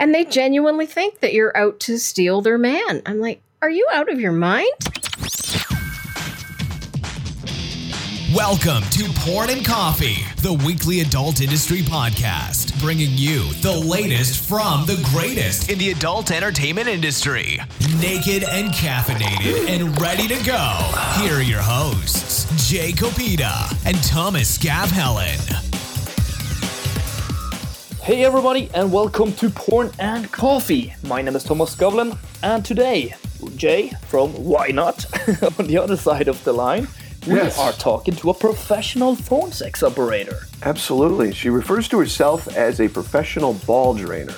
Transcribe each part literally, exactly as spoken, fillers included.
And they genuinely think that you're out to steal their man. I'm like, are you out of your mind? Welcome to Porn and Coffee, the weekly adult industry podcast, bringing you the latest from the greatest in the adult entertainment industry. Naked and caffeinated and ready to go. Here are your hosts, Jay Kopita and Thomas Gabhelen. Hey everybody, and welcome to Porn and Coffee. My name is Thomas Gabhelen, and today, Jay from Why Not, on the other side of the line, we yes. are talking to a professional phone sex operator. Absolutely. She refers to herself as a professional ball drainer.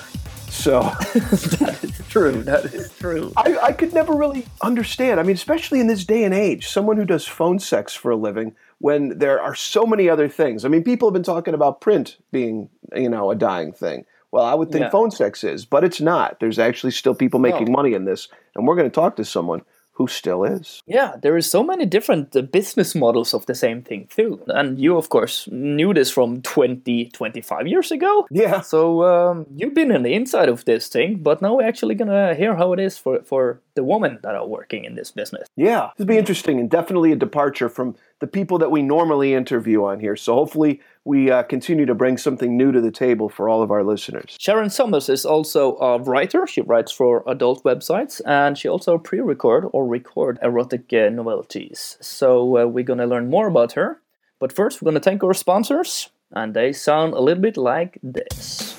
So that is true. That is true. I, I could never really understand. I mean, especially in this day and age, someone who does phone sex for a living when there are so many other things. I mean, people have been talking about print being, you know, a dying thing. Well, I would think yeah. phone sex is, but it's not. There's actually still people making no. money in this, and we're going to talk to someone who still is. Yeah, there is so many different uh, business models of the same thing too. And you, of course, knew this from twenty, twenty-five years ago. Yeah. So um, you've been on the inside of this thing, but now we're actually going to hear how it is for, for the women that are working in this business. Yeah, it'll be interesting and definitely a departure from the people that we normally interview on here. So hopefully we uh, continue to bring something new to the table for all of our listeners. Sharon Somers is also a writer. She writes for adult websites, and she also pre-record or record erotic uh, novelties. So uh, we're going to learn more about her. But first, we're going to thank our sponsors, and they sound a little bit like this.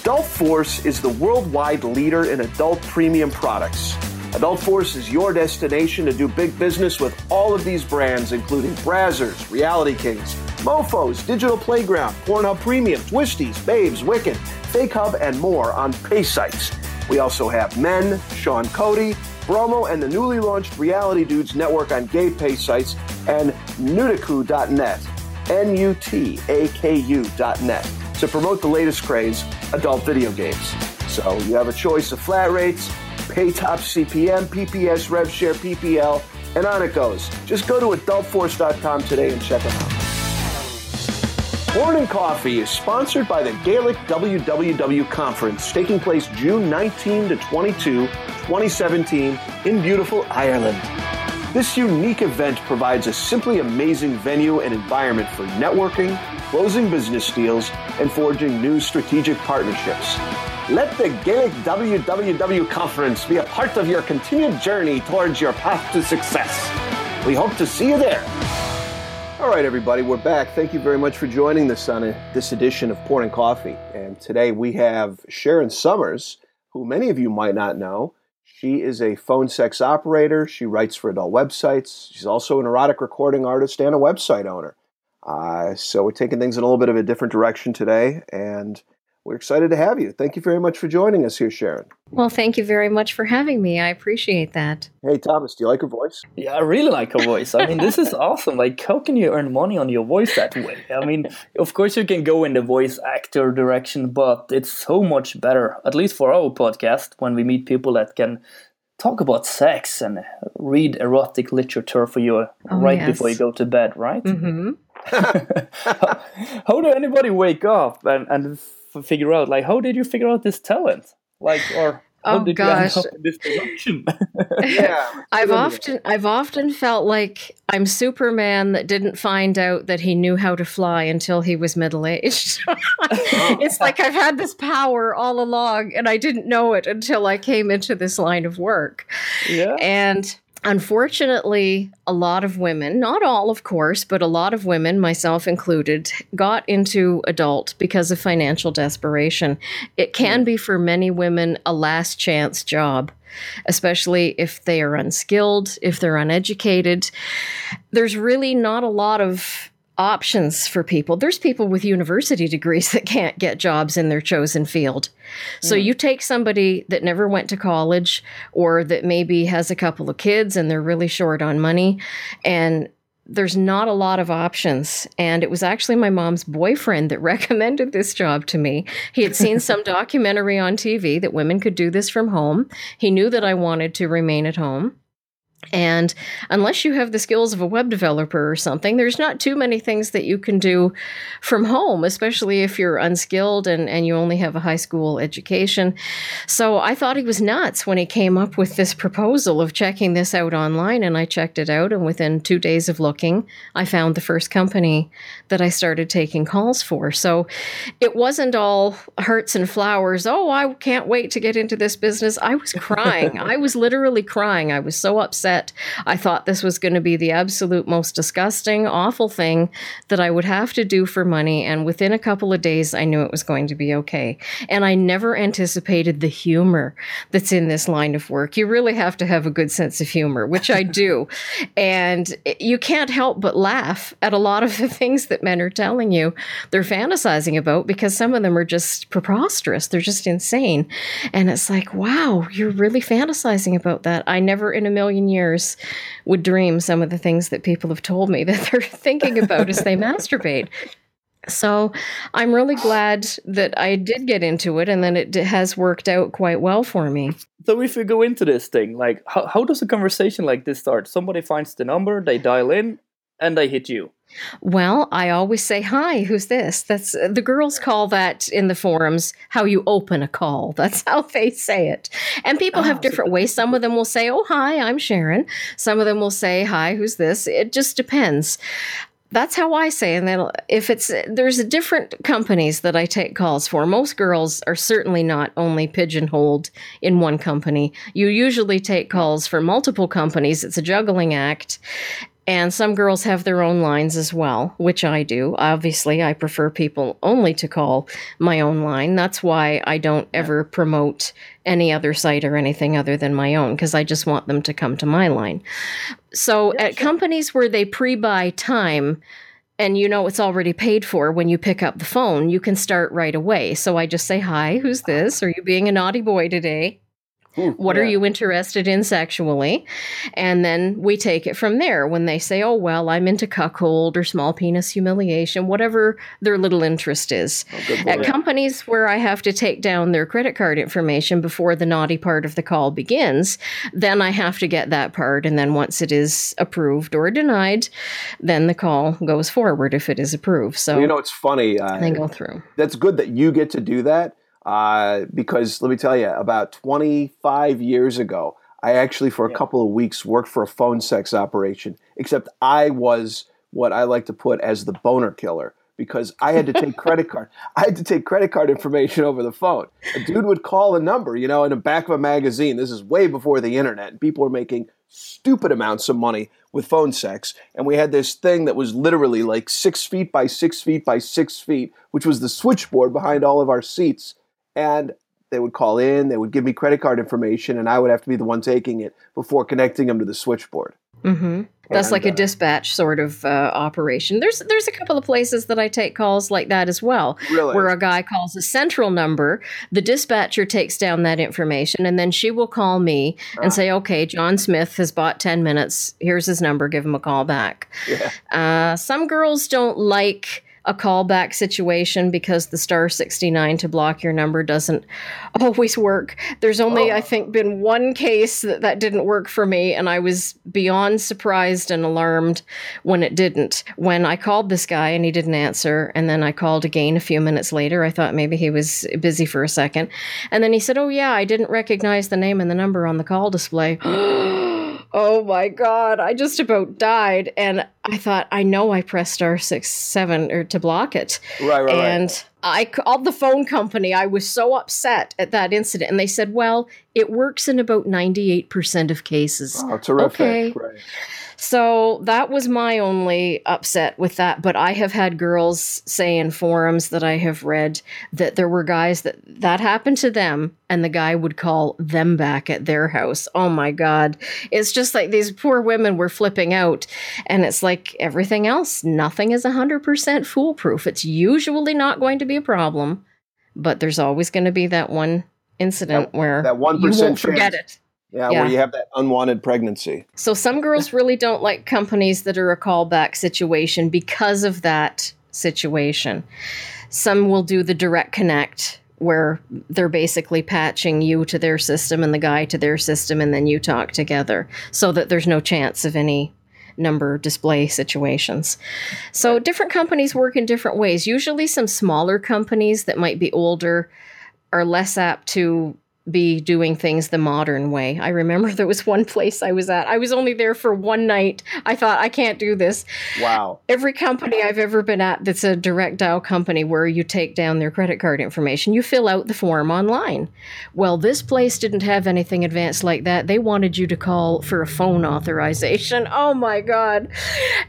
Adult Force is the worldwide leader in adult premium products. Adult Force is your destination to do big business with all of these brands, including Brazzers, Reality Kings, Mofos, Digital Playground, Pornhub Premium, Twistys, Babes, Wicked, Fake Hub, and more on pay sites. We also have Men, Sean Cody, Bromo, and the newly launched Reality Dudes Network on gay pay sites, and Nutaku dot net, N U T A K U dot net, to promote the latest craze, adult video games. So you have a choice of flat rates, Paytop C P M, P P S, RevShare, P P L, and on it goes. Just go to adult force dot com today and check them out. Porn and Coffee is sponsored by the Gaelic W W W Conference, taking place June nineteenth to twenty-second, twenty seventeen in beautiful Ireland. This unique event provides a simply amazing venue and environment for networking, closing business deals, and forging new strategic partnerships. Let the Gaelic W W W Conference be a part of your continued journey towards your path to success. We hope to see you there. All right, everybody, we're back. Thank you very much for joining us on a, this edition of Porn and Coffee. And today we have Sharon Somers, who many of you might not know. She is a phone sex operator. She writes for adult websites. She's also an erotic recording artist and a website owner. Uh, so we're taking things in a little bit of a different direction today, and we're excited to have you. Thank you very much for joining us here, Sharon. Well, thank you very much for having me. I appreciate that. Hey, Thomas, do you like her voice? Yeah, I really like her voice. I mean, this is awesome. Like, how can you earn money on your voice that way? I mean, of course you can go in the voice actor direction, but it's so much better, at least for our podcast, when we meet people that can talk about sex and read erotic literature for you oh, right yes. before you go to bed, right? Mm-hmm. how, how do anybody wake up and... and figure out, like, how did you figure out this talent? Like, or how oh, did gosh. you end up in this production? yeah, I've often, I've often felt like I'm Superman that didn't find out that he knew how to fly until he was middle-aged. It's like I've had this power all along, and I didn't know it until I came into this line of work. Yeah. And unfortunately, a lot of women, not all, of course, but a lot of women, myself included, got into adult because of financial desperation. It can be for many women a last chance job, especially if they are unskilled, if they're uneducated. There's really not a lot of options for people. There's people with university degrees that can't get jobs in their chosen field. So mm. you take somebody that never went to college or that maybe has a couple of kids and they're really short on money, and there's not a lot of options. And it was actually my mom's boyfriend that recommended this job to me. He had seen some documentary on T V that women could do this from home. He knew that I wanted to remain at home. And unless you have the skills of a web developer or something, there's not too many things that you can do from home, especially if you're unskilled and, and you only have a high school education. So I thought he was nuts when he came up with this proposal of checking this out online, and I checked it out. And within two days of looking, I found the first company that I started taking calls for. So it wasn't all hearts and flowers. Oh, I can't wait to get into this business. I was crying. I was literally crying. I was so upset. I thought this was going to be the absolute most disgusting, awful thing that I would have to do for money. And within a couple of days, I knew it was going to be okay. And I never anticipated the humor that's in this line of work. You really have to have a good sense of humor, which I do. And you can't help but laugh at a lot of the things that men are telling you they're fantasizing about, because some of them are just preposterous. They're just insane. And it's like, wow, you're really fantasizing about that. I never in a million years would dream some of the things that people have told me that they're thinking about as they masturbate. So I'm really glad that I did get into it, and then it has worked out quite well for me. So if we go into this thing, like how, how does a conversation like this start? Somebody finds the number, they dial in, and they hit you. Well, I always say, hi, who's this? That's uh, the girls call that in the forums how you open a call. That's how they say it. And people oh, have different so ways. Some of them will say, oh, hi, I'm Sharon. Some of them will say, hi, who's this? It just depends. That's how I say. And then if it's, there's different companies that I take calls for. Most girls are certainly not only pigeonholed in one company. You usually take calls for multiple companies. It's a juggling act. And some girls have their own lines as well, which I do. Obviously, I prefer people only to call my own line. That's why I don't ever promote any other site or anything other than my own, because I just want them to come to my line. So at companies where they pre-buy time, and you know it's already paid for when you pick up the phone, you can start right away. So I just say, hi, who's this? Are you being a naughty boy today? Ooh, what yeah. are you interested in sexually? And then we take it from there. When they say, oh, well, I'm into cuckold or small penis humiliation, whatever their little interest is. Oh, At yeah. companies where I have to take down their credit card information before the naughty part of the call begins, then I have to get that part. And then once it is approved or denied, then the call goes forward if it is approved. So, you know, it's funny. Uh, they go through. That's good that you get to do that. Uh, because let me tell you, about twenty-five years ago, I actually for a yeah. couple of weeks worked for a phone sex operation, except I was what I like to put as the boner killer, because I had to take credit card. I had to take credit card information over the phone. A dude would call a number, you know, in the back of a magazine. This is way before the internet, and people were making stupid amounts of money with phone sex. And we had this thing that was literally like six feet by six feet by six feet, which was the switchboard behind all of our seats. And they would call in, they would give me credit card information, and I would have to be the one taking it before connecting them to the switchboard. Mm-hmm. That's and, like a dispatch sort of uh, operation. There's there's a couple of places that I take calls like that as well, really? Where a guy calls a central number, the dispatcher takes down that information, and then she will call me ah. and say, okay, John Smith has bought ten minutes, here's his number, give him a call back. Yeah. Uh, some girls don't like a callback situation because the star sixty-nine to block your number doesn't always work. There's only, oh. I think, been one case that that didn't work for me, and I was beyond surprised and alarmed when it didn't. When I called this guy and he didn't answer, and then I called again a few minutes later, I thought maybe he was busy for a second. And then he said, oh yeah, I didn't recognize the name and the number on the call display. Oh my God, I just about died. And I thought, I know I pressed star six, seven or to block it. Right, right, and right. I called the phone company. I was so upset at that incident. And they said, well, it works in about ninety-eight percent of cases. Oh, terrific. Okay. Right. So that was my only upset with that. But I have had girls say in forums that I have read that there were guys that that happened to them, and the guy would call them back at their house. Oh, my God. It's just like these poor women were flipping out. And it's like everything else, nothing is one hundred percent foolproof. It's usually not going to be a problem, but there's always going to be that one incident that, where that one percent you won't forget chance. It. Yeah, yeah, where you have that unwanted pregnancy. So some girls really don't like companies that are a callback situation because of that situation. Some will do the direct connect where they're basically patching you to their system and the guy to their system, and then you talk together so that there's no chance of any number display situations. So different companies work in different ways. Usually some smaller companies that might be older are less apt to be doing things the modern way. I remember there was one place I was at. I was only there for one night. I thought, I can't do this. Wow. Every company I've ever been at that's a direct dial company where you take down their credit card information, you fill out the form online. Well, this place didn't have anything advanced like that. They wanted you to call for a phone authorization. Oh my God.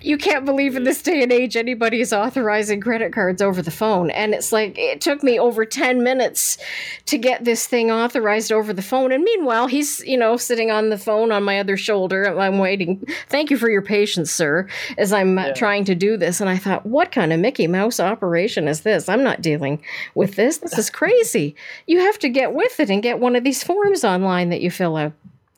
You can't believe in this day and age anybody is authorizing credit cards over the phone. And it's like, it took me over ten minutes to get this thing authorized over the phone. And meanwhile, he's, you know, sitting on the phone on my other shoulder. I'm waiting. Thank you for your patience, sir, as I'm yeah. trying to do this. And I thought, what kind of Mickey Mouse operation is this? I'm not dealing with this. This is crazy. You have to get with it and get one of these forms online that you fill out.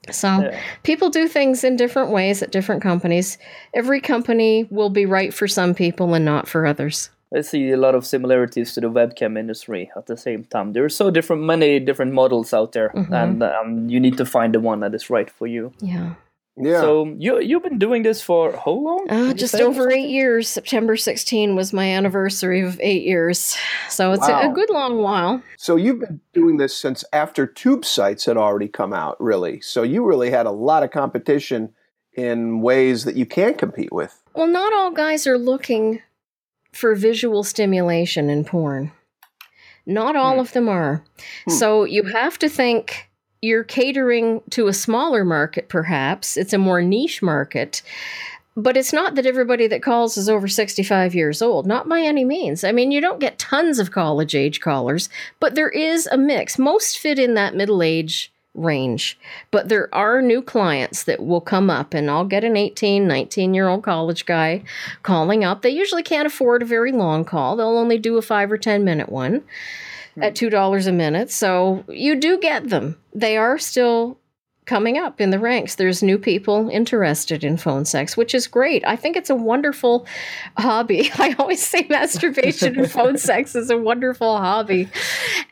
So yeah. people do things in different ways at different companies. Every company will be right for some people and not for others. I see a lot of similarities to the webcam industry at the same time. There are so different, many different models out there, mm-hmm. and um, you need to find the one that is right for you. Yeah. Yeah. So you, you've been doing this for how long? Uh, just over eight years. September sixteenth was my anniversary of eight years. So it's wow. a, a good long while. So you've been doing this since after tube sites had already come out, really. So you really had a lot of competition in ways that you can compete with. Well, not all guys are looking for visual stimulation in porn. Not all hmm. of them are. Hmm. So you have to think you're catering to a smaller market, perhaps. It's a more niche market. But it's not that everybody that calls is over sixty-five years old. Not by any means. I mean, you don't get tons of college-age callers, but there is a mix. Most fit in that middle-age range. But there are new clients that will come up, and I'll get an eighteen, nineteen-year-old college guy calling up. They usually can't afford a very long call. They'll only do a five or ten minute one mm. at two dollars a minute. So you do get them. They are still coming up in the ranks. There's new people interested in phone sex, which is great. I think it's a wonderful hobby. I always say masturbation and phone sex is a wonderful hobby.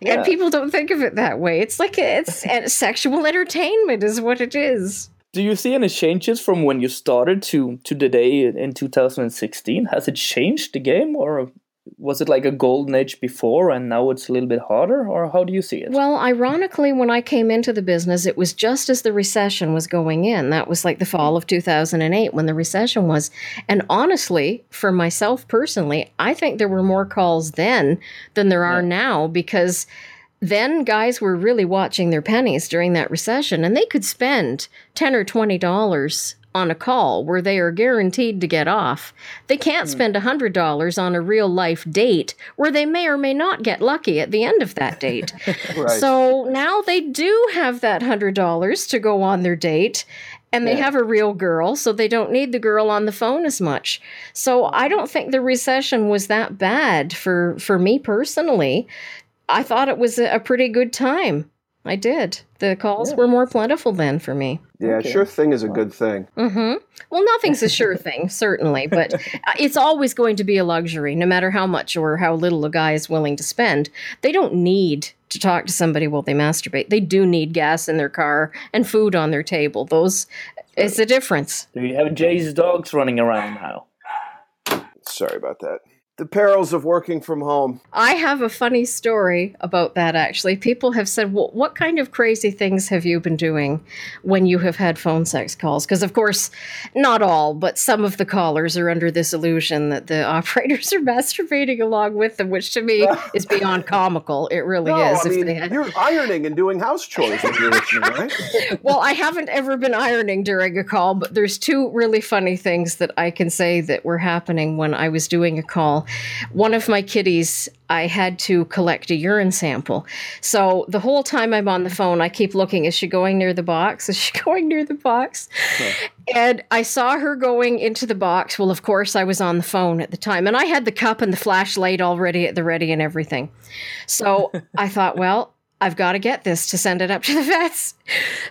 Yeah. And people don't think of it that way. It's like it's sexual entertainment is what it is. Do you see any changes from when you started to, to today in two thousand sixteen? Has it changed the game, or was it like a golden age before and now it's a little bit harder, or how do you see it? Well, ironically, when I came into the business, it was just as the recession was going in. That was like the fall of two thousand eight when the recession was. And honestly, for myself personally, I think there were more calls then than there are yeah. now, because then guys were really watching their pennies during that recession, and they could spend ten dollars or twenty dollars on a call where they are guaranteed to get off. They can't spend one hundred dollars on a real-life date where they may or may not get lucky at the end of that date. Right. So now they do have that one hundred dollars to go on their date, and they yeah. have a real girl, so they don't need the girl on the phone as much. So I don't think the recession was that bad for, for me personally. I thought it was a pretty good time. I did. The calls yeah. were more plentiful then for me. Yeah, okay. Sure thing is a good thing. Mm-hmm. Well, nothing's a sure thing, certainly, but it's always going to be a luxury, no matter how much or how little a guy is willing to spend. They don't need to talk to somebody while they masturbate. They do need gas in their car and food on their table. Those, Sorry. It's a difference. Do you have Jay's dogs running around now? Sorry about that. The perils of working from home. I have a funny story about that, actually. People have said, well, what kind of crazy things have you been doing when you have had phone sex calls? Because, of course, not all, but some of the callers are under this illusion that the operators are masturbating along with them, which to me is beyond comical. It really no, is. I mean, if they had... you're ironing and doing house chores when you're with you, right? Well, I haven't ever been ironing during a call, but there's two really funny things that I can say that were happening when I was doing a call. One of my kitties, I had to collect a urine sample. So the whole time I'm on the phone, I keep looking, is she going near the box? Is she going near the box? Okay. And I saw her going into the box. Well, of course, I was on the phone at the time. And I had the cup and the flashlight already at the ready and everything. So I thought, well, I've got to get this to send it up to the vets.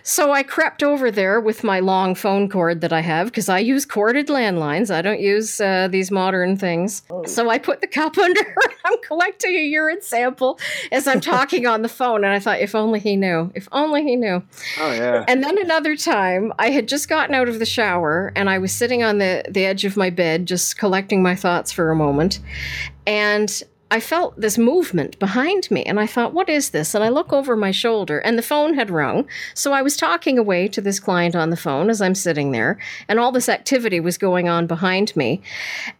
So I crept over there with my long phone cord that I have, because I use corded landlines. I don't use uh, these modern things. Oh. So I put the cup under her. I'm collecting a urine sample as I'm talking on the phone. And I thought, if only he knew. If only he knew. Oh, yeah. And then another time, I had just gotten out of the shower, and I was sitting on the, the edge of my bed, just collecting my thoughts for a moment. And I felt this movement behind me, and I thought, what is this? And I look over my shoulder, and the phone had rung. So I was talking away to this client on the phone as I'm sitting there, and all this activity was going on behind me.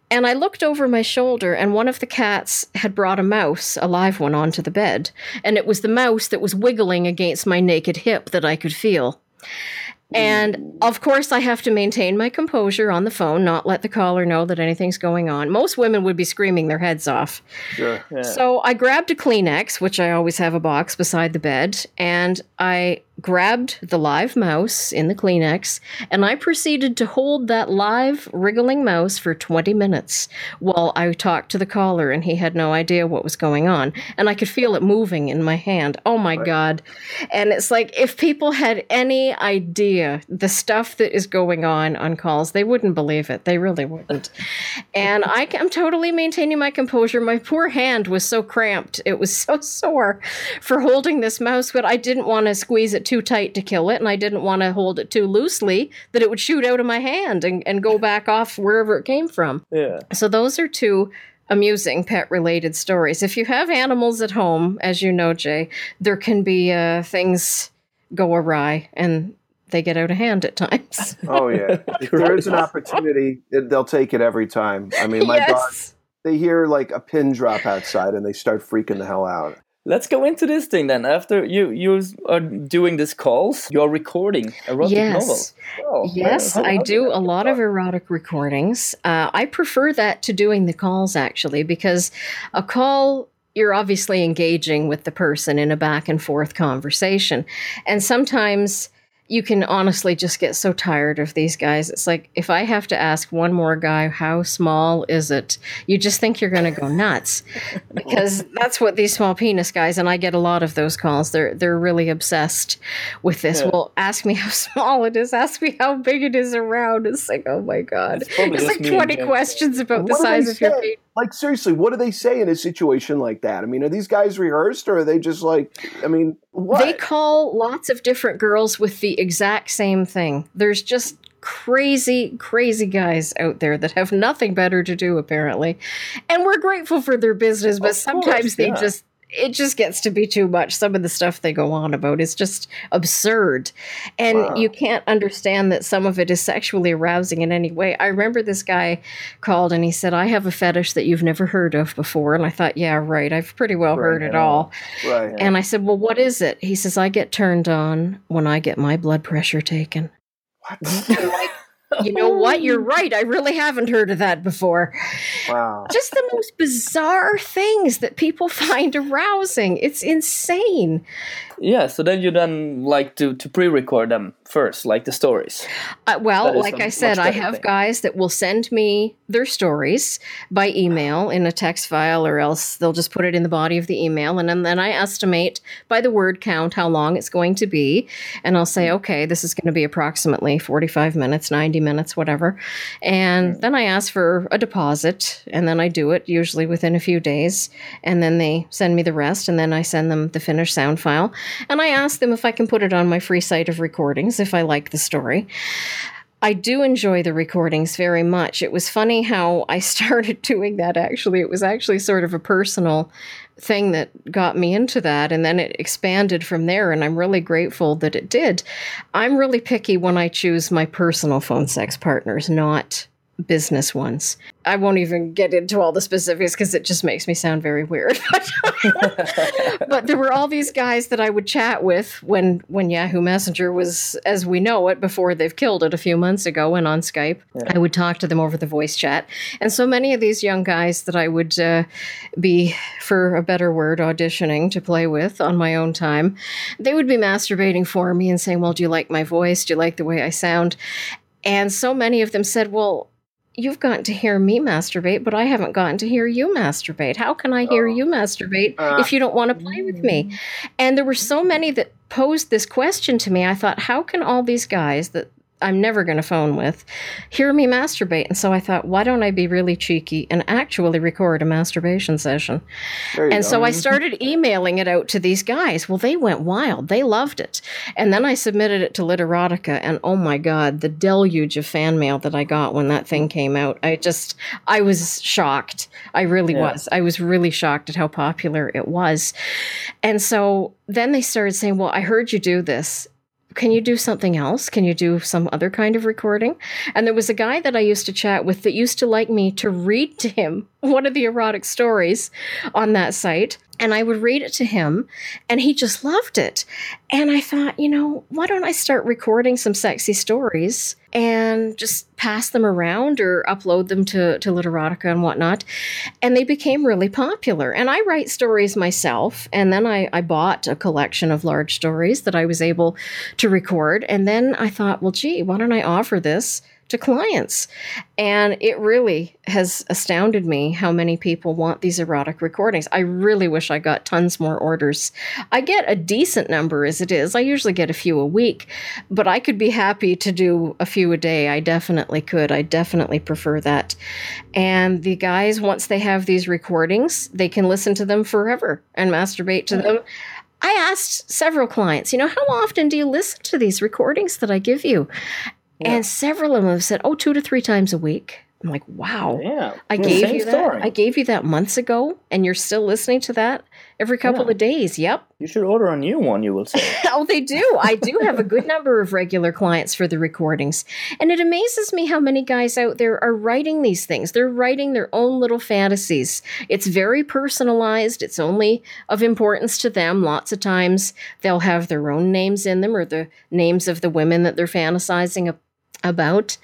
And I looked over my shoulder, and one of the cats had brought a mouse, a live one, onto the bed. And it was the mouse that was wiggling against my naked hip that I could feel. And, of course, I have to maintain my composure on the phone, not let the caller know that anything's going on. Most women would be screaming their heads off. Sure. Yeah. So I grabbed a Kleenex, which I always have a box beside the bed, and I grabbed the live mouse in the Kleenex, and I proceeded to hold that live, wriggling mouse for twenty minutes while I talked to the caller, and he had no idea what was going on. And I could feel it moving in my hand. Oh, my right. God. And it's like, if people had any idea the stuff that is going on on calls, they wouldn't believe it. They really wouldn't. And I, I'm totally maintaining my composure. My poor hand was so cramped. It was so sore for holding this mouse, but I didn't want to squeeze it too tight to kill it, and I didn't want to hold it too loosely that it would shoot out of my hand and, and go back off wherever it came from. Yeah. So those are two amusing pet-related stories. If you have animals at home, as you know, Jay, there can be uh, things go awry, and they get out of hand at times. Oh, yeah. If there is an opportunity, they'll take it every time. I mean, my yes. dogs, they hear like a pin drop outside, and they start freaking the hell out. Let's go into this thing then. After you you are doing these calls, you are recording erotic yes. novels. Oh, yes, man. I do a lot of erotic recordings. Uh, I prefer that to doing the calls, actually, because a call, you're obviously engaging with the person in a back and forth conversation. And sometimes you can honestly just get so tired of these guys. It's like, if I have to ask one more guy, how small is it? You just think you're going to go nuts, because that's what these small penis guys, and I get a lot of those calls. They're they're really obsessed with this. Yeah. Well, ask me how small it is. Ask me how big it is around. It's like, oh my God. It's, it's like twenty mean, questions about what the size of your penis. Like, seriously, what do they say in a situation like that? I mean, are these guys rehearsed, or are they just like, I mean, what? They call lots of different girls with the exact same thing. There's just crazy, crazy guys out there that have nothing better to do, apparently. And we're grateful for their business, but of sometimes course, they yeah. just, it just gets to be too much. Some of the stuff they go on about is just absurd. And wow. you can't understand that some of it is sexually arousing in any way. I remember this guy called and he said, I have a fetish that you've never heard of before. And I thought, yeah, right. I've pretty well right, heard yeah. it all. Right, yeah. And I said, well, what is it? He says, I get turned on when I get my blood pressure taken. What? I'm like, you know what? You're right. I really haven't heard of that before. Wow. Just the most bizarre things that people find arousing. It's insane. Yeah. So then you then like to, to pre-record them first, like the stories. Uh, well, like I said, I have thing. guys that will send me their stories by email in a text file, or else they'll just put it in the body of the email. And, and then I estimate by the word count how long it's going to be. And I'll say, okay, this is going to be approximately forty-five minutes, ninety minutes, whatever. And then I ask for a deposit, and then I do it usually within a few days. And then they send me the rest, and then I send them the finished sound file. And I ask them if I can put it on my free site of recordings if I like the story. I do enjoy the recordings very much. It was funny how I started doing that, actually. It was actually sort of a personal thing that got me into that, and then it expanded from there, and I'm really grateful that it did. I'm really picky when I choose my personal phone sex partners, not business ones. I won't even get into all the specifics because it just makes me sound very weird. But there were all these guys that I would chat with when, when Yahoo Messenger was, as we know it, before they've killed it a few months ago, and on Skype. Yeah. I would talk to them over the voice chat. And so many of these young guys that I would uh, be, for a better word, auditioning to play with on my own time, they would be masturbating for me and saying, well, do you like my voice? Do you like the way I sound? And so many of them said, well, you've gotten to hear me masturbate, but I haven't gotten to hear you masturbate. How can I hear oh. you masturbate uh, if you don't want to play with me? And there were so many that posed this question to me. I thought, how can all these guys that I'm never going to phone with hear me masturbate? And so I thought, why don't I be really cheeky and actually record a masturbation session? And go. So I started emailing it out to these guys. Well, they went wild. They loved it. And then I submitted it to Literotica, and oh my God, the deluge of fan mail that I got when that thing came out. I just, I was shocked. I really yeah. was. I was really shocked at how popular it was. And so then they started saying, well, I heard you do this. Can you do something else? Can you do some other kind of recording? And there was a guy that I used to chat with that used to like me to read to him one of the erotic stories on that site. And I would read it to him, and he just loved it. And I thought, you know, why don't I start recording some sexy stories and just pass them around or upload them to, to Literotica and whatnot? And they became really popular. And I write stories myself. And then I, I bought a collection of large stories that I was able to record. And then I thought, well, gee, why don't I offer this to clients? And it really has astounded me how many people want these erotic recordings. I really wish I got tons more orders. I get a decent number as it is. I usually get a few a week, but I could be happy to do a few a day. I definitely could. I definitely prefer that. And the guys, once they have these recordings, they can listen to them forever and masturbate to them. I asked several clients, you know, how often do you listen to these recordings that I give you? Yeah. And several of them have said, oh, two to three times a week. I'm like, wow. Yeah. I yeah, gave you that. Story. I gave you that months ago, and you're still listening to that every couple yeah. of days. Yep. You should order a new one, you will say. Oh, they do. I do have a good number of regular clients for the recordings. And it amazes me how many guys out there are writing these things. They're writing their own little fantasies. It's very personalized. It's only of importance to them. Lots of times they'll have their own names in them or the names of the women that they're fantasizing about. about.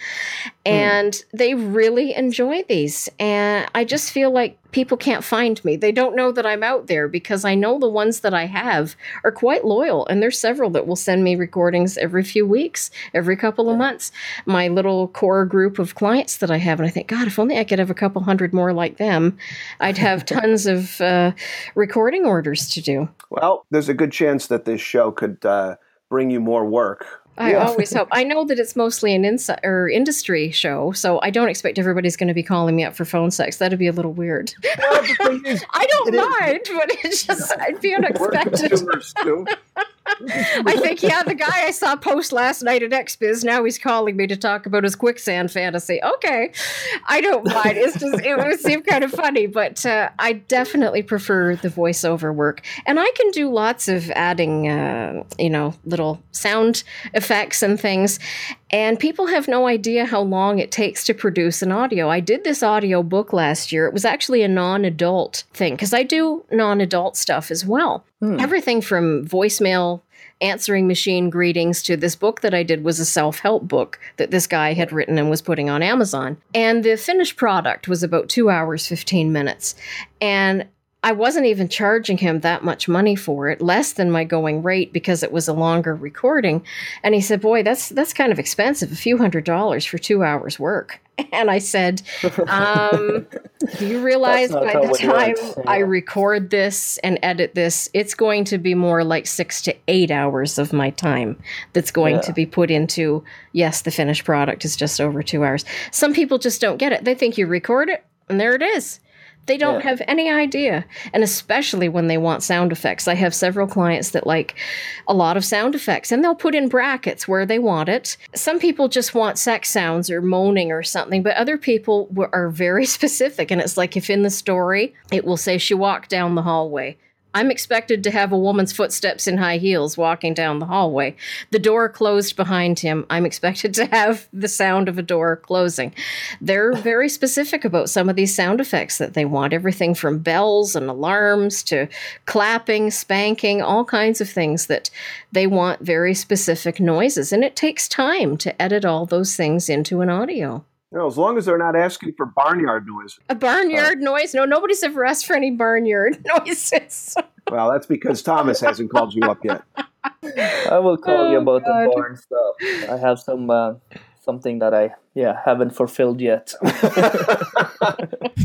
And mm. they really enjoy these. And I just feel like people can't find me. They don't know that I'm out there because I know the ones that I have are quite loyal. And there's several that will send me recordings every few weeks, every couple of months. My little core group of clients that I have. And I think, God, if only I could have a couple hundred more like them, I'd have tons of uh, recording orders to do. Well, there's a good chance that this show could uh, bring you more work. I yeah. always hope. I know that it's mostly an insi- or industry show, so I don't expect everybody's going to be calling me up for phone sex. That'd be a little weird. Well, is, I don't mind, is. But it's just, I'd be unexpected. I think, yeah, the guy I saw post last night at X-Biz, now he's calling me to talk about his quicksand fantasy. Okay. I don't mind. It's just, it would seem kind of funny, but uh, I definitely prefer the voiceover work. And I can do lots of adding, uh, you know, little sound effects and things. And people have no idea how long it takes to produce an audio. I did this audio book last year. It was actually a non-adult thing because I do non-adult stuff as well. Hmm. Everything from voicemail, answering machine greetings to this book that I did was a self-help book that this guy had written and was putting on Amazon. And the finished product was about two hours, fifteen minutes. And I wasn't even charging him that much money for it, less than my going rate because it was a longer recording. And he said, boy, that's that's kind of expensive, a few hundred dollars for two hours work. And I said, um, do you realize by the time yeah. I record this and edit this, it's going to be more like six to eight hours of my time that's going yeah. to be put into, yes, the finished product is just over two hours. Some people just don't get it. They think you record it and there it is. They don't yeah. have any idea. And especially when they want sound effects. I have several clients that like a lot of sound effects and they'll put in brackets where they want it. Some people just want sex sounds or moaning or something, but other people w- are very specific. And it's like if in the story, it will say she walked down the hallway. I'm expected to have a woman's footsteps in high heels walking down the hallway. The door closed behind him. I'm expected to have the sound of a door closing. They're very specific about some of these sound effects that they want. Everything from bells and alarms to clapping, spanking, all kinds of things that they want very specific noises. And it takes time to edit all those things into an audio. No, as long as they're not asking for barnyard noise. A barnyard uh, noise? No, nobody's ever asked for any barnyard noises. Well, that's because Thomas hasn't called you up yet. I will call oh, you about God. the barn stuff. I have some uh, something that I yeah haven't fulfilled yet.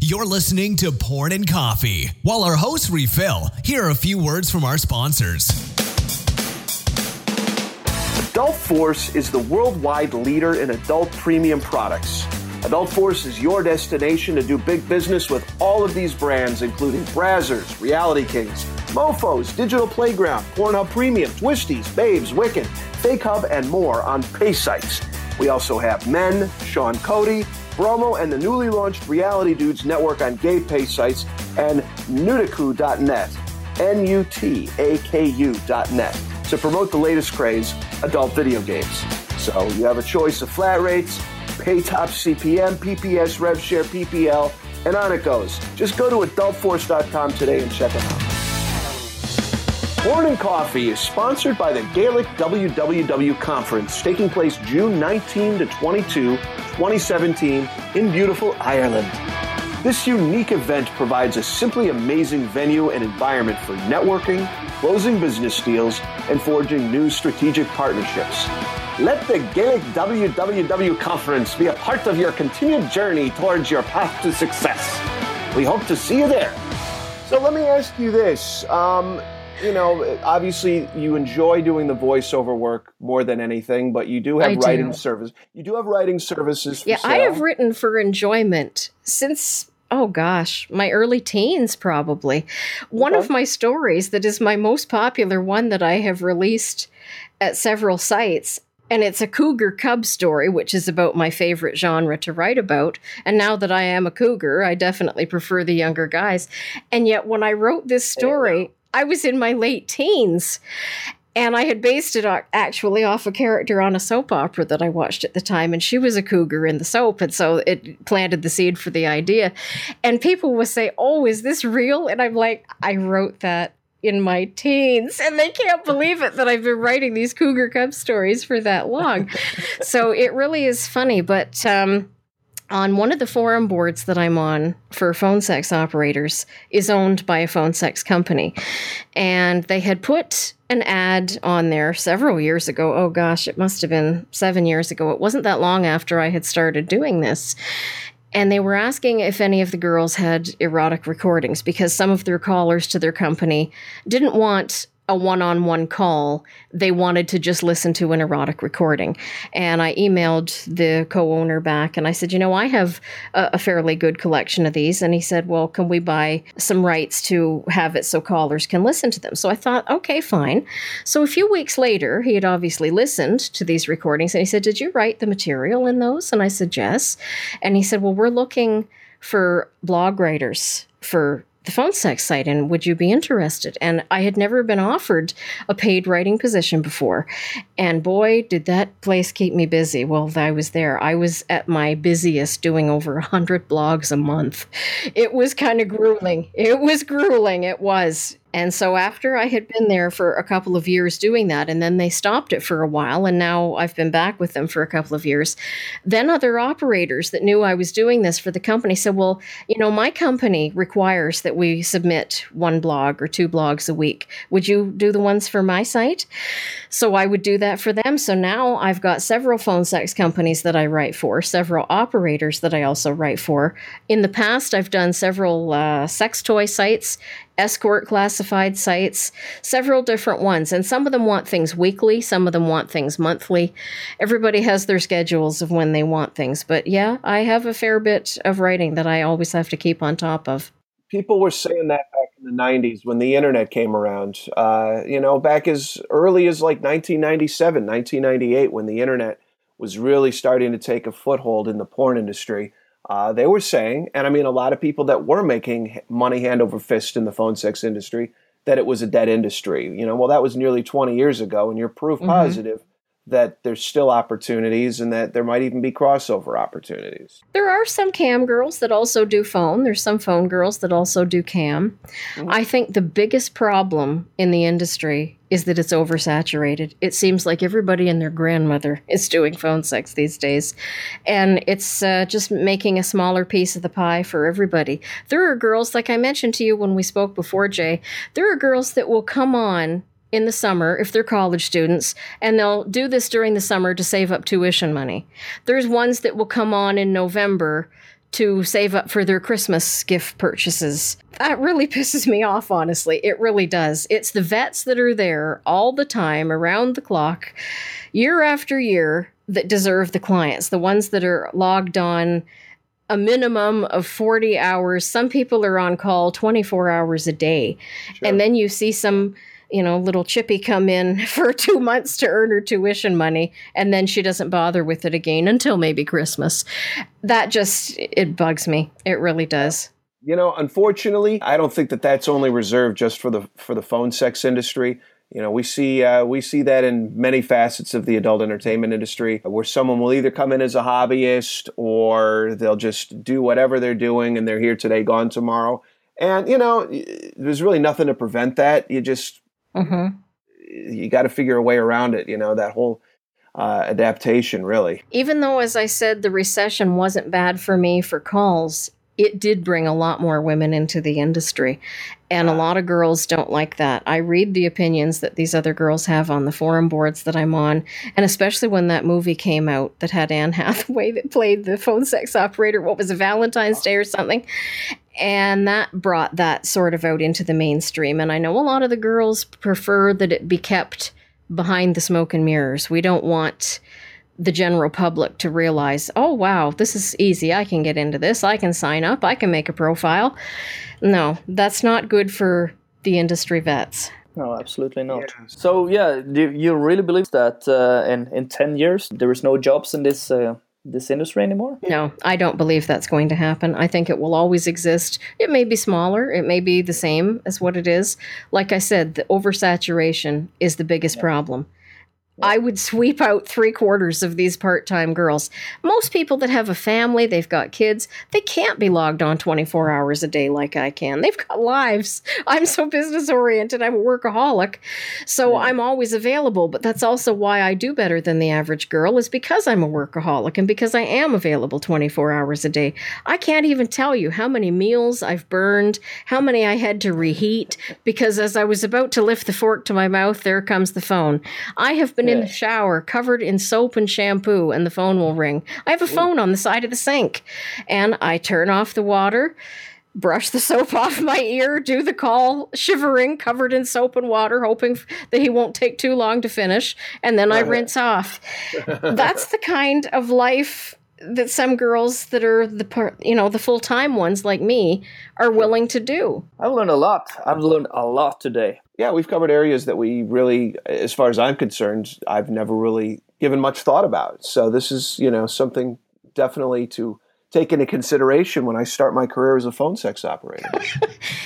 You're listening to Porn and Coffee. While our hosts refill, here are a few words from our sponsors. Adult Force is the worldwide leader in adult premium products. Adult Force is your destination to do big business with all of these brands, including Brazzers, Reality Kings, Mofos, Digital Playground, Pornhub Premium, Twistys, Babes, Wicked, Fake Hub, and more on pay sites. We also have Men, Sean Cody, Bromo, and the newly launched Reality Dudes Network on gay pay sites, and Nutaku dot net, N U T A K U dot net, to promote the latest craze, adult video games. So you have a choice of flat rates, pay top C P M, P P S, rev share, P P L, and on it goes. Just go to adult force dot com today and check it out. Porn and Coffee is sponsored by the Gaelic W W W Conference, taking place June nineteenth to twenty-second, twenty seventeen in beautiful Ireland. This unique event provides a simply amazing venue and environment for networking, closing business deals, and forging new strategic partnerships. Let the Gaelic W W W Conference be a part of your continued journey towards your path to success. We hope to see you there. So let me ask you this. Um, You know, obviously you enjoy doing the voiceover work more than anything, but you do have I writing do. service. You do have writing services. For yeah, sale. I have written for enjoyment since, oh gosh, my early teens probably. One okay. of my stories that is my most popular one that I have released at several sites, and it's a cougar cub story, which is about my favorite genre to write about. And now that I am a cougar, I definitely prefer the younger guys. And yet when I wrote this story, I was in my late teens, and I had based it actually off a character on a soap opera that I watched at the time, and she was a cougar in the soap, and so it planted the seed for the idea. And people would say, oh, is this real? And I'm like, I wrote that in my teens, and they can't believe it that I've been writing these cougar cub stories for that long. So it really is funny, but... Um, on one of the forum boards that I'm on for phone sex operators is owned by a phone sex company. And they had put an ad on there several years ago. Oh gosh, it must have been seven years ago. It wasn't that long after I had started doing this. And they were asking if any of the girls had erotic recordings because some of their callers to their company didn't want a one-on-one call. They wanted to just listen to an erotic recording. And I emailed the co-owner back and I said, you know, I have a, a fairly good collection of these. And he said, well, can we buy some rights to have it so callers can listen to them? So I thought, okay, fine. So a few weeks later, he had obviously listened to these recordings and he said, did you write the material in those? And I said, yes. And he said, well, we're looking for blog writers for the phone sex site, and would you be interested? And I had never been offered a paid writing position before. And boy, did that place keep me busy while I was there. I was at my busiest doing over one hundred blogs a month. It was kind of grueling. It was grueling. It was. And so after I had been there for a couple of years doing that, and then they stopped it for a while, and now I've been back with them for a couple of years, then other operators that knew I was doing this for the company said, well, you know, my company requires that we submit one blog or two blogs a week. Would you do the ones for my site? So I would do that for them. So now I've got several phone sex companies that I write for, several operators that I also write for. In the past, I've done several uh, sex toy sites, escort classified sites, several different ones. And some of them want things weekly. Some of them want things monthly. Everybody has their schedules of when they want things. But yeah, I have a fair bit of writing that I always have to keep on top of. People were saying that back in the nineties when the internet came around, uh, you know, back as early as like nineteen ninety-seven, nineteen ninety-eight, when the internet was really starting to take a foothold in the porn industry. Uh, they were saying, and I mean, a lot of people that were making money hand over fist in the phone sex industry, that it was a dead industry. You know, well, that was nearly twenty years ago, and you're proof mm-hmm. positive that there's still opportunities and that there might even be crossover opportunities. There are some cam girls that also do phone. There's some phone girls that also do cam. Mm-hmm. I think the biggest problem in the industry is that it's oversaturated. It seems like everybody and their grandmother is doing phone sex these days. And it's uh, just making a smaller piece of the pie for everybody. There are girls, like I mentioned to you when we spoke before, Jay, there are girls that will come on in the summer if they're college students, and they'll do this during the summer to save up tuition money. There's ones that will come on in November to save up for their Christmas gift purchases. That really pisses me off, honestly. It really does. It's the vets that are there all the time, around the clock, year after year, that deserve the clients. The ones that are logged on a minimum of forty hours. Some people are on call twenty-four hours a day. Sure. And then you see some, you know, little chippy come in for two months to earn her tuition money, and then she doesn't bother with it again until maybe Christmas. That just, it bugs me. It really does. You know, unfortunately, I don't think that that's only reserved just for the for the phone sex industry. You know, we see uh, we see that in many facets of the adult entertainment industry, where someone will either come in as a hobbyist or they'll just do whatever they're doing, and they're here today, gone tomorrow. And, you know, there's really nothing to prevent that. You just, mm-hmm. you got to figure a way around it, you know, that whole uh, adaptation, really. Even though, as I said, the recession wasn't bad for me for calls, it did bring a lot more women into the industry. And a lot of girls don't like that. I read the opinions that these other girls have on the forum boards that I'm on. And especially when that movie came out that had Anne Hathaway that played the phone sex operator, what was it, Valentine's Day or something? And that brought that sort of out into the mainstream. And I know a lot of the girls prefer that it be kept behind the smoke and mirrors. We don't want the general public to realize, oh, wow, this is easy. I can get into this. I can sign up. I can make a profile. No, that's not good for the industry vets. No, absolutely not. Yeah. So, yeah, do you really believe that uh, in, in ten years, there is no jobs in this uh, this industry anymore? No, I don't believe that's going to happen. I think it will always exist. It may be smaller. It may be the same as what it is. Like I said, the oversaturation is the biggest yeah. problem. I would sweep out three quarters of these part-time girls. Most people that have a family, they've got kids, they can't be logged on twenty-four hours a day like I can. They've got lives. I'm so business-oriented. I'm a workaholic. So yeah. I'm always available. But that's also why I do better than the average girl, is because I'm a workaholic and because I am available twenty-four hours a day. I can't even tell you how many meals I've burned, how many I had to reheat, because as I was about to lift the fork to my mouth, there comes the phone. I have been in the shower covered in soap and shampoo, and the phone will ring. I have a phone on the side of the sink, and I turn off the water, brush the soap off my ear, do the call shivering, covered in soap and water, hoping that he won't take too long to finish, and then I rinse off. That's the kind of life that some girls that are the part, you know, the full-time ones like me are willing to do. I've learned a lot. I've learned a lot today. Yeah, we've covered areas that we really, as far as I'm concerned, I've never really given much thought about. So this is, you know, something definitely to take into consideration when I start my career as a phone sex operator.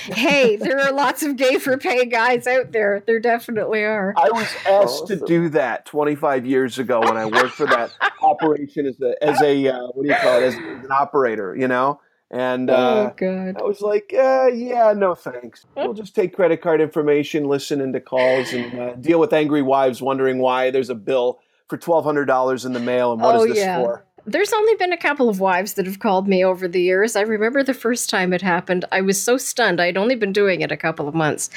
Hey, there are lots of gay for pay guys out there. There definitely are. I was asked awesome. to do that twenty-five years ago when I worked for that operation as a, as a uh, what do you call it, as an operator, you know? And uh, oh, God. I was like, uh, yeah, no thanks. We'll just take credit card information, listen into calls, and uh, deal with angry wives wondering why there's a bill for twelve hundred dollars in the mail and what oh, is this yeah. for? There's only been a couple of wives that have called me over the years. I remember the first time it happened, I was so stunned. I'd only been doing it a couple of months,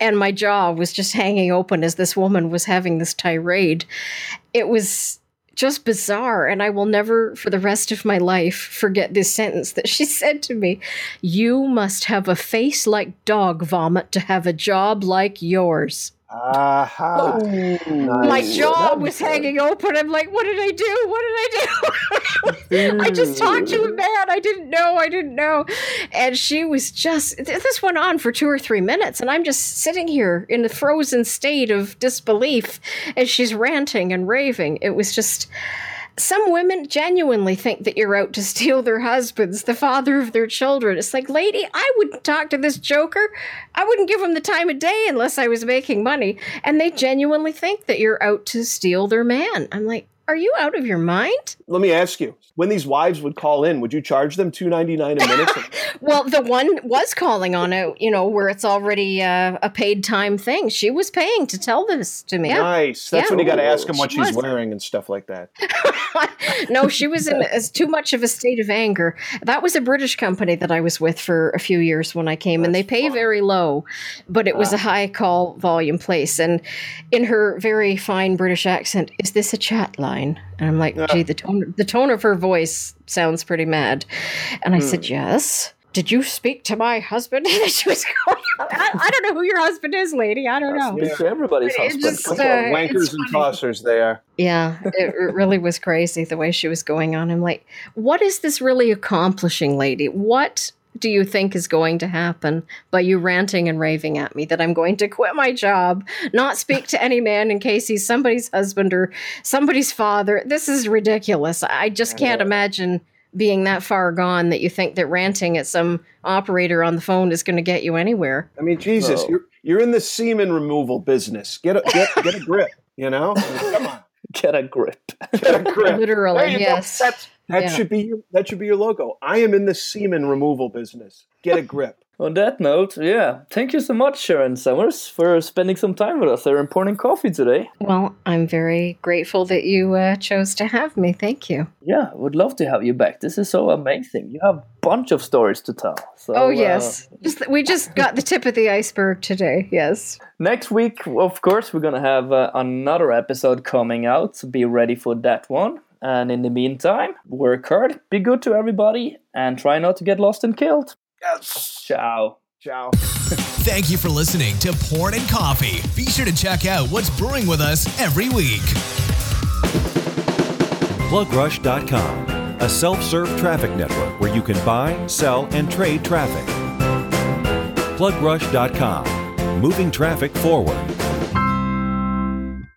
and my jaw was just hanging open as this woman was having this tirade. It was just bizarre, and I will never, for the rest of my life, forget this sentence that she said to me. You must have a face like dog vomit to have a job like yours. Uh-huh. Nice. My jaw was hanging open. I'm like, what did I do? What did I do? I just talked to a man. I didn't know. I didn't know. And she was just, this went on for two or three minutes. And I'm just sitting here in a frozen state of disbelief as she's ranting and raving. It was just, some women genuinely think that you're out to steal their husbands, the father of their children. It's like, lady, I wouldn't talk to this joker. I wouldn't give him the time of day unless I was making money. And they genuinely think that you're out to steal their man. I'm like, Are you out of your mind? Let me ask you, when these wives would call in, would you charge them two dollars and ninety-nine cents a minute? Well, the one was calling on a, you know, where it's already uh, a paid time thing. She was paying to tell this to me. Nice. That's yeah. when you got to ask them what she she's was. wearing and stuff like that. No, she was in as too much of a state of anger. That was a British company that I was with for a few years when I came, That's and they pay fun. very low, but it was ah. a high call volume place. And in her very fine British accent, is this a chat line? And I'm like, gee, the tone, the tone of her voice sounds pretty mad. And I mm. said, yes. Did you speak to my husband? And she was going, I, I don't know who your husband is, lady. I don't know. It's everybody's it husband. Just, uh, wankers and tossers they are. Yeah, it really was crazy the way she was going on. I'm like, what is this really accomplishing, lady? What do you think is going to happen by you ranting and raving at me that I'm going to quit my job, not speak to any man in case he's somebody's husband or somebody's father? This is ridiculous. I just can't imagine being that far gone that you think that ranting at some operator on the phone is going to get you anywhere. I mean, Jesus, so. you're you're in the semen removal business. Get a get, get a grip, you know? I mean, come on. Get a grip. Get a grip. Literally, yes. That's, that yeah. should be your, that should be your logo. I am in the semen removal business. Get a grip. On that note, yeah, thank you so much, Sharon Somers, for spending some time with us there in Porn and Coffee today. Well, I'm very grateful that you uh, chose to have me. Thank you. Yeah, would love to have you back. This is so amazing. You have a bunch of stories to tell. So, oh, yes. Uh, just, we just got the tip of the iceberg today, yes. Next week, of course, we're going to have uh, another episode coming out, so be ready for that one. And in the meantime, work hard, be good to everybody, and try not to get lost and killed. Yes. Ciao. Ciao. Thank you for listening to Porn and Coffee. Be sure to check out what's brewing with us every week. Plugrush dot com, a self-serve traffic network where you can buy, sell, and trade traffic. Plugrush dot com, moving traffic forward.